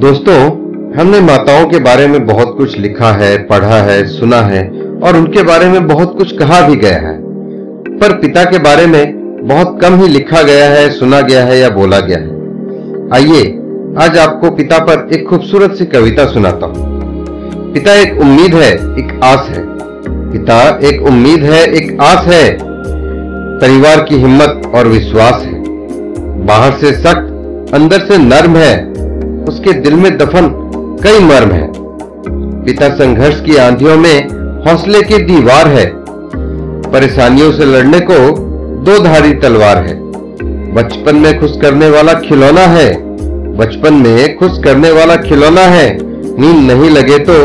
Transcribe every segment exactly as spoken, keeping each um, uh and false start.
दोस्तों, हमने माताओं के बारे में बहुत कुछ लिखा है, पढ़ा है, सुना है और उनके बारे में बहुत कुछ कहा भी गया है, पर पिता के बारे में बहुत कम ही लिखा गया है, सुना गया है या बोला गया है। आइए आज आपको पिता पर एक खूबसूरत सी कविता सुनाता हूँ। पिता एक उम्मीद है, एक आस है। पिता एक उम्मीद है, एक आस है, परिवार की हिम्मत और विश्वास है। बाहर से सख्त, अंदर से नर्म है, उसके दिल में दफन कई मर्म है। पिता संघर्ष की आंधियों में हौसले की दीवार है, परेशानियों से लड़ने को दो धारी तलवार है। बचपन में खुश करने वाला खिलौना है, बचपन में खुश करने वाला खिलौना है। नींद नहीं लगे तो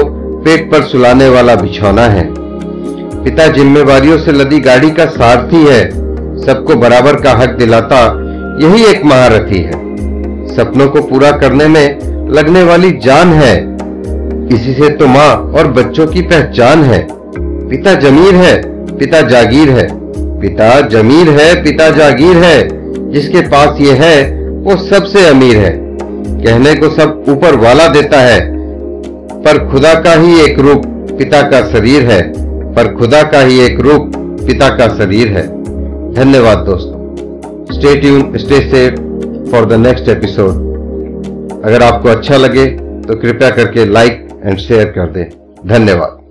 पेट पर सुलाने वाला बिछौना है। पिता जिम्मेवारियों से लदी गाड़ी का सारथी है, सबको बराबर का हक दिलाता यही एक महारथी है। सपनों को पूरा करने में लगने वाली जान है, इसी से तो माँ और बच्चों की पहचान है। पिता जमीर है, पिता जागीर है, पिता जमीर है, पिता जागीर है, जिसके पास ये है वो सबसे अमीर है। कहने को सब ऊपर वाला देता है, पर खुदा का ही एक रूप पिता का शरीर है, पर खुदा का ही एक रूप पिता का शरीर है। धन्यवाद दोस्तों, stay tune, stay safe for the next episode. अगर आपको अच्छा लगे तो कृपया करके लाइक एंड शेयर कर दें। धन्यवाद।